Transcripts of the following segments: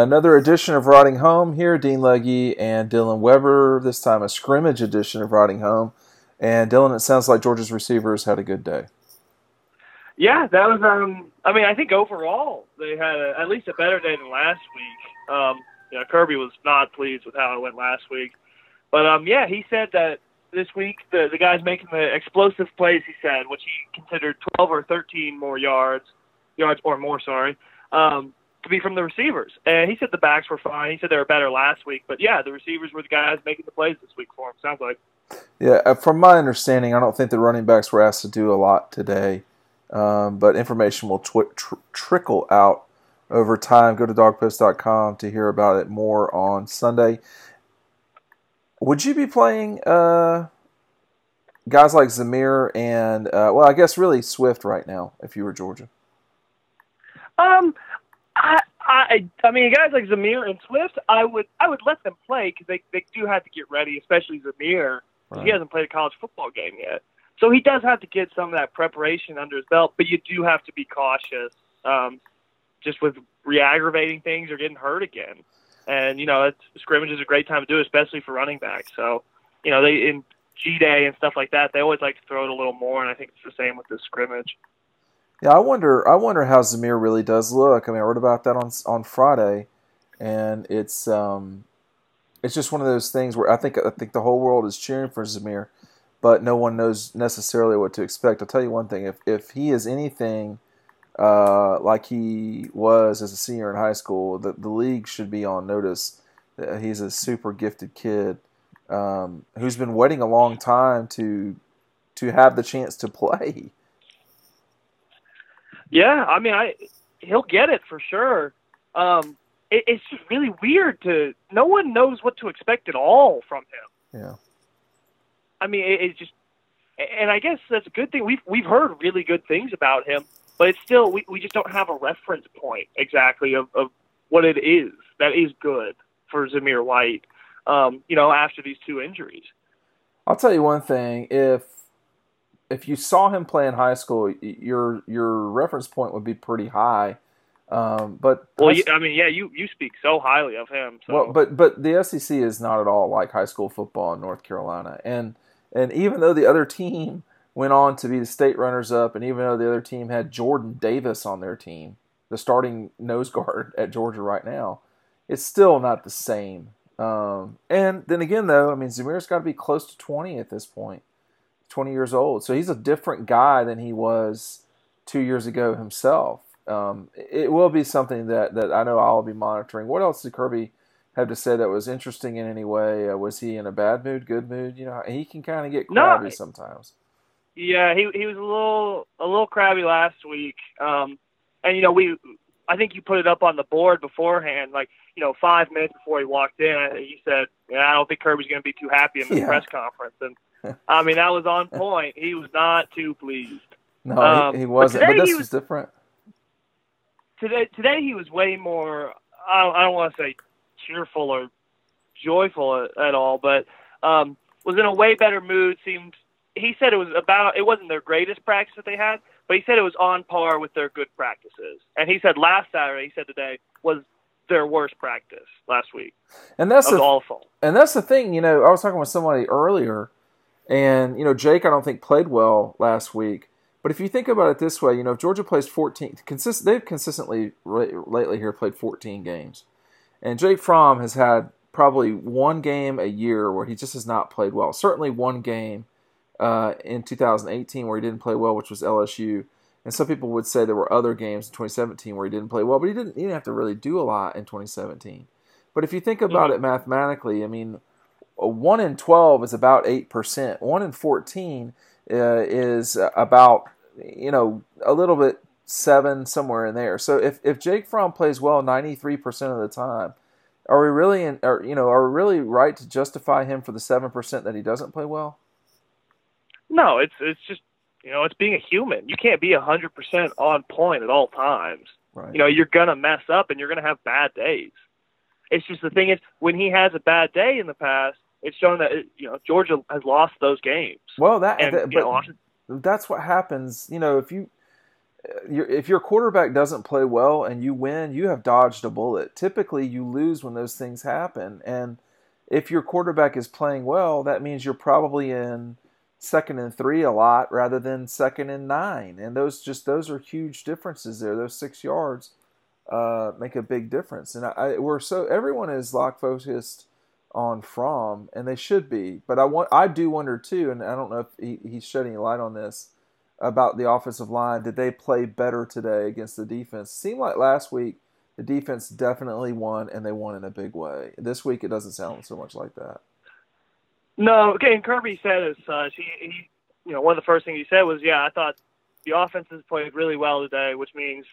Another edition of Riding Home here, Dean Legge and Dylan Weber, this time a scrimmage edition of Riding Home. And Dylan, it sounds like Georgia's receivers had a good day. Yeah, that was, I mean, I think overall they had at least a better day than last week. You know, Kirby was not pleased with how it went last week. But, yeah, he said that this week the guys making the explosive plays, he said, which he considered 12 or 13 more yards or more, to be from the receivers. And he said the backs were fine. He said they were better last week. But, yeah, the receivers were the guys making the plays this week for him, sounds like. Yeah, from my understanding, I don't think the running backs were asked to do a lot today. But information will trickle out over time. Go to dogpost.com to hear about it more on Sunday. Would you be playing guys like Zamir and, well, I guess really Swift right now if you were Georgia? I mean, guys like Zamir and Swift, I would let them play because they do have to get ready, especially Zamir. Right. He hasn't played a college football game yet. So he does have to get some of that preparation under his belt, but you do have to be cautious just with re-aggravating things or getting hurt again. And, you know, scrimmage is a great time to do it, especially for running backs. So, you know, they in G-Day and stuff like that, they always like to throw it a little more, and I think it's the same with this scrimmage. Yeah, I wonder how Zamir really does look. I mean, I wrote about that on Friday, and it's just one of those things where I think the whole world is cheering for Zamir, but no one knows necessarily what to expect. I'll tell you one thing: if he is anything like he was as a senior in high school, the league should be on notice. He's a super gifted kid who's been waiting a long time to have the chance to play. Yeah, I mean, he'll get it for sure. It's just really weird no one knows what to expect at all from him. Yeah. I mean, it's just, and I guess that's a good thing. We've heard really good things about him, but it's still, we just don't have a reference point exactly of what it is that is good for Zamir White, you know, after these two injuries. I'll tell you one thing, if you saw him play in high school, your reference point would be pretty high. You speak so highly of him. So. Well, but the SEC is not at all like high school football in North Carolina, and even though the other team went on to be the state runners-up, and even though the other team had Jordan Davis on their team, the starting nose guard at Georgia right now, it's still not the same. And then again, though, I mean, Zamir's got to be close to 20 at this point. 20 years old, so he's a different guy than he was 2 years ago himself. It will be something that I know I'll be monitoring. What else did Kirby have to say that was interesting in any way? Was he in a bad mood, good mood? You know, he can kind of get crabby sometimes. Yeah, he was a little crabby last week. And you know, I think you put it up on the board beforehand, like, you know, 5 minutes before he walked in, he said, "I don't think Kirby's going to be too happy in the press conference." And I mean, that was on point. He was not too pleased. No, he wasn't. But this was different. Today he was way more. I don't want to say cheerful or joyful at all, but was in a way better mood. He said it was about. It wasn't their greatest practice that they had, but he said it was on par with their good practices. And he said last Saturday. He said today was their worst practice last week. And that's awful. And that's the thing. You know, I was talking with somebody earlier. And, you know, Jake, I don't think, played well last week. But if you think about it this way, you know, if Georgia plays 14 – they've consistently lately here played 14 games. And Jake Fromm has had probably one game a year where he just has not played well. Certainly one game in 2018 where he didn't play well, which was LSU. And some people would say there were other games in 2017 where he didn't play well, but he didn't have to really do a lot in 2017. But if you think about it mathematically, I mean – 1 in 12 is about 8%. 1 in 14 is about, you know, a little bit 7, somewhere in there. So if Jake Fromm plays well 93% of the time, are we really right to justify him for the 7% that he doesn't play well? No, it's just, you know, it's being a human. You can't be 100% on point at all times. Right. You know, you're going to mess up and you're going to have bad days. It's just the thing is, when he has a bad day in the past, it's shown that, you know, Georgia has lost those games. Well, that's what happens. You know, if you if your quarterback doesn't play well and you win, you have dodged a bullet. Typically, you lose when those things happen. And if your quarterback is playing well, that means you're probably in 2nd and 3 a lot rather than 2nd and 9. And those are huge differences there. Those 6 yards make a big difference. And everyone is lock focused on Fromm, and they should be. But I do wonder too, and I don't know if he's shedding a light on this, about the offensive line. Did they play better today against the defense? Seemed like last week the defense definitely won, and they won in a big way. This week it doesn't sound so much like that. No, again, Kirby said as such. He one of the first things he said was, yeah, I thought the offenses played really well today, which means,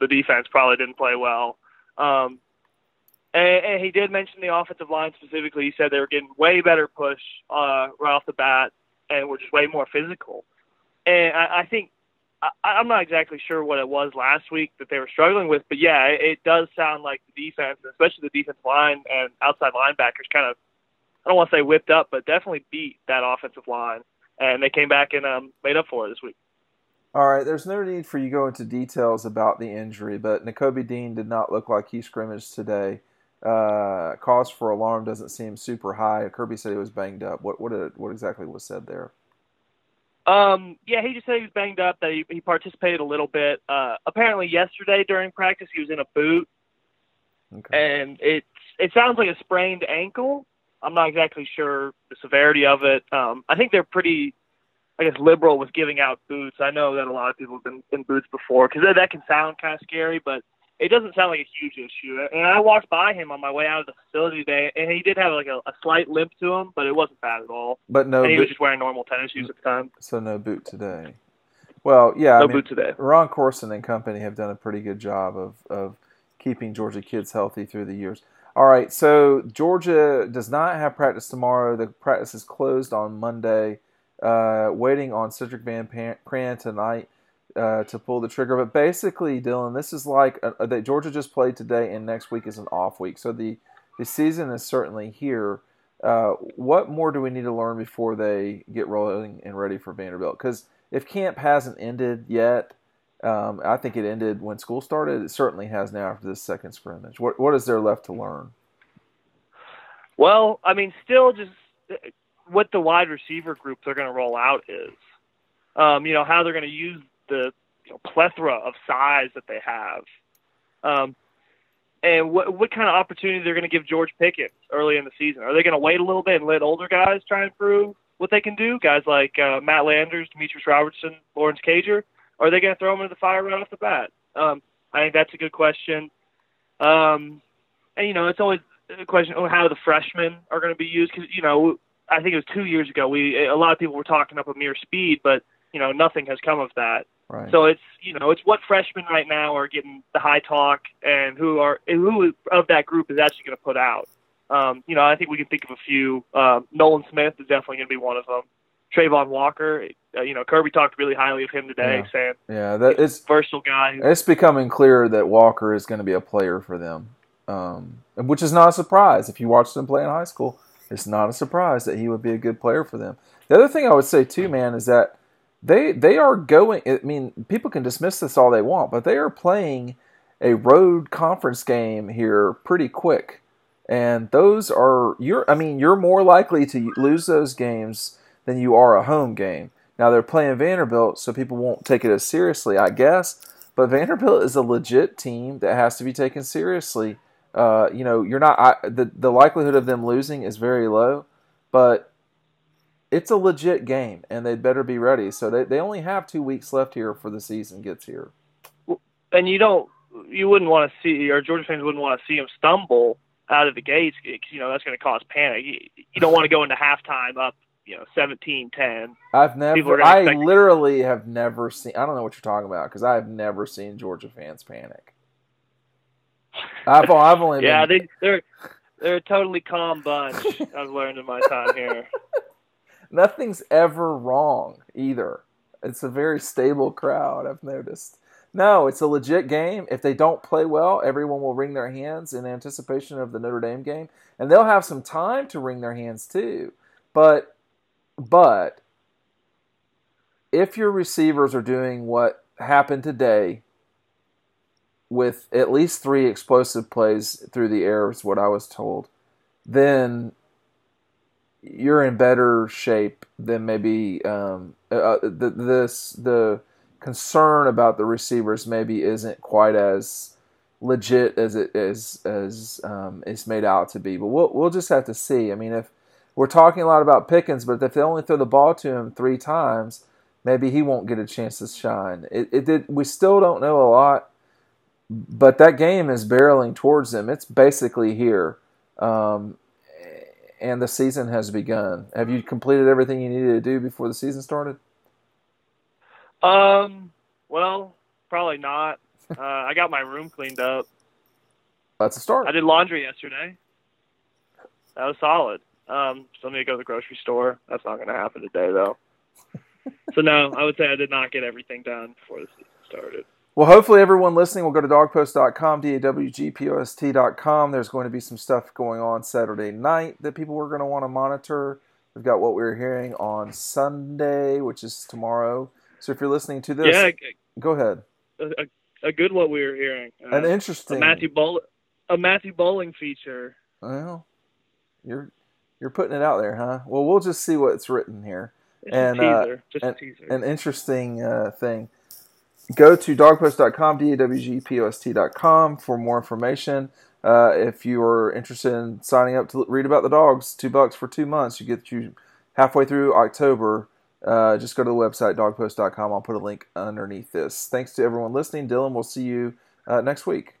the defense probably didn't play well. And he did mention the offensive line specifically. He said they were getting way better push right off the bat and were just way more physical. And I think I'm not exactly sure what it was last week that they were struggling with, but yeah, it does sound like the defense, especially the defensive line and outside linebackers, kind of, I don't want to say whipped up, but definitely beat that offensive line. And they came back and made up for it this week. All right, there's no need for you to go into details about the injury, but N'Kobe Dean did not look like he scrimmaged today. Cause for alarm doesn't seem super high. Kirby said he was banged up. What exactly was said there? Yeah, he just said he was banged up, that he participated a little bit. Apparently yesterday during practice he was in a boot. Okay. And it sounds like a sprained ankle. I'm not exactly sure the severity of it. I think they're pretty, liberal with giving out boots. I know that a lot of people have been in boots before because that can sound kind of scary, but it doesn't sound like a huge issue. And I walked by him on my way out of the facility today, and he did have a slight limp to him, but it wasn't bad at all. But he was just wearing normal tennis shoes at the time. So no boot today. Well, yeah, boot today. Ron Corson and company have done a pretty good job of keeping Georgia kids healthy through the years. All right, so Georgia does not have practice tomorrow. The practice is closed on Monday, waiting on Cedric Van Pran tonight to pull the trigger. But basically, Dylan, this is like that Georgia just played today, and next week is an off week. So the season is certainly here. What more do we need to learn before they get rolling and ready for Vanderbilt? Because if camp hasn't ended yet, I think it ended when school started. It certainly has now after this second scrimmage. What is there left to learn? Well, still just what the wide receiver group they're going to roll out is, how they're going to use the plethora of size that they have, and what kind of opportunity they're going to give George Pickens early in the season. Are they going to wait a little bit and let older guys try and prove what they can do? Guys like Matt Landers, Demetrius Robertson, Lawrence Cager. Are they going to throw them into the fire right off the bat? I think that's a good question. And it's always a question of how the freshmen are going to be used. Because, I think it was 2 years ago, a lot of people were talking up a mere speed, but, nothing has come of that. Right. So it's, it's what freshmen right now are getting the high talk and who of that group is actually going to put out. I think we can think of a few. Nolan Smith is definitely going to be one of them. Trayvon Walker, Kirby talked really highly of him today, saying he's a versatile guy. It's becoming clear that Walker is going to be a player for them, which is not a surprise. If you watched him play in high school, it's not a surprise that he would be a good player for them. The other thing I would say, too, man, is that they are going – people can dismiss this all they want, but they are playing a road conference game here pretty quick. And those are – you're more likely to lose those games – than you are a home game. Now, they're playing Vanderbilt, so people won't take it as seriously, I guess. But Vanderbilt is a legit team that has to be taken seriously. The likelihood of them losing is very low, but it's a legit game, and they'd better be ready. So they only have 2 weeks left here before the season gets here. And you wouldn't want to see, or Georgia fans wouldn't want to see them stumble out of the gates. That's going to cause panic. You don't want to go into halftime up 17-10. I don't know what you're talking about because I have never seen Georgia fans panic. I've only been... they're a totally calm bunch. I've learned in my time here. Nothing's ever wrong either. It's a very stable crowd, I've noticed. No, it's a legit game. If they don't play well, everyone will wring their hands in anticipation of the Notre Dame game, and they'll have some time to wring their hands too. But if your receivers are doing what happened today with at least 3 explosive plays through the air is what I was told, then you're in better shape than maybe the concern about the receivers maybe isn't quite as legit as it is as it's made out to be. But we'll just have to see. I mean, if we're talking a lot about Pickens, but if they only throw the ball to him 3 times, maybe he won't get a chance to shine. We still don't know a lot, but that game is barreling towards them. It's basically here. And the season has begun. Have you completed everything you needed to do before the season started? Well, probably not. I got my room cleaned up. That's a start. I did laundry yesterday. That was solid. Still need to go to the grocery store. That's not going to happen today, though. So, no, I would say I did not get everything done before the season started. Well, hopefully everyone listening will go to dogpost.com, dawgpost.com. There's going to be some stuff going on Saturday night that people are going to want to monitor. We've got what we're hearing on Sunday, which is tomorrow. So if you're listening to this, go ahead. A good what we were hearing. An interesting. A Matthew Bowling feature. Well, you're putting it out there, huh? Well, we'll just see what's written here. It's a teaser. A teaser. An interesting thing. Go to dogpost.com, dawgpost.com for more information. If you are interested in signing up to read about the dogs, $2 for 2 months, you get you halfway through October. Just go to the website, dogpost.com. I'll put a link underneath this. Thanks to everyone listening. Dylan, we'll see you next week.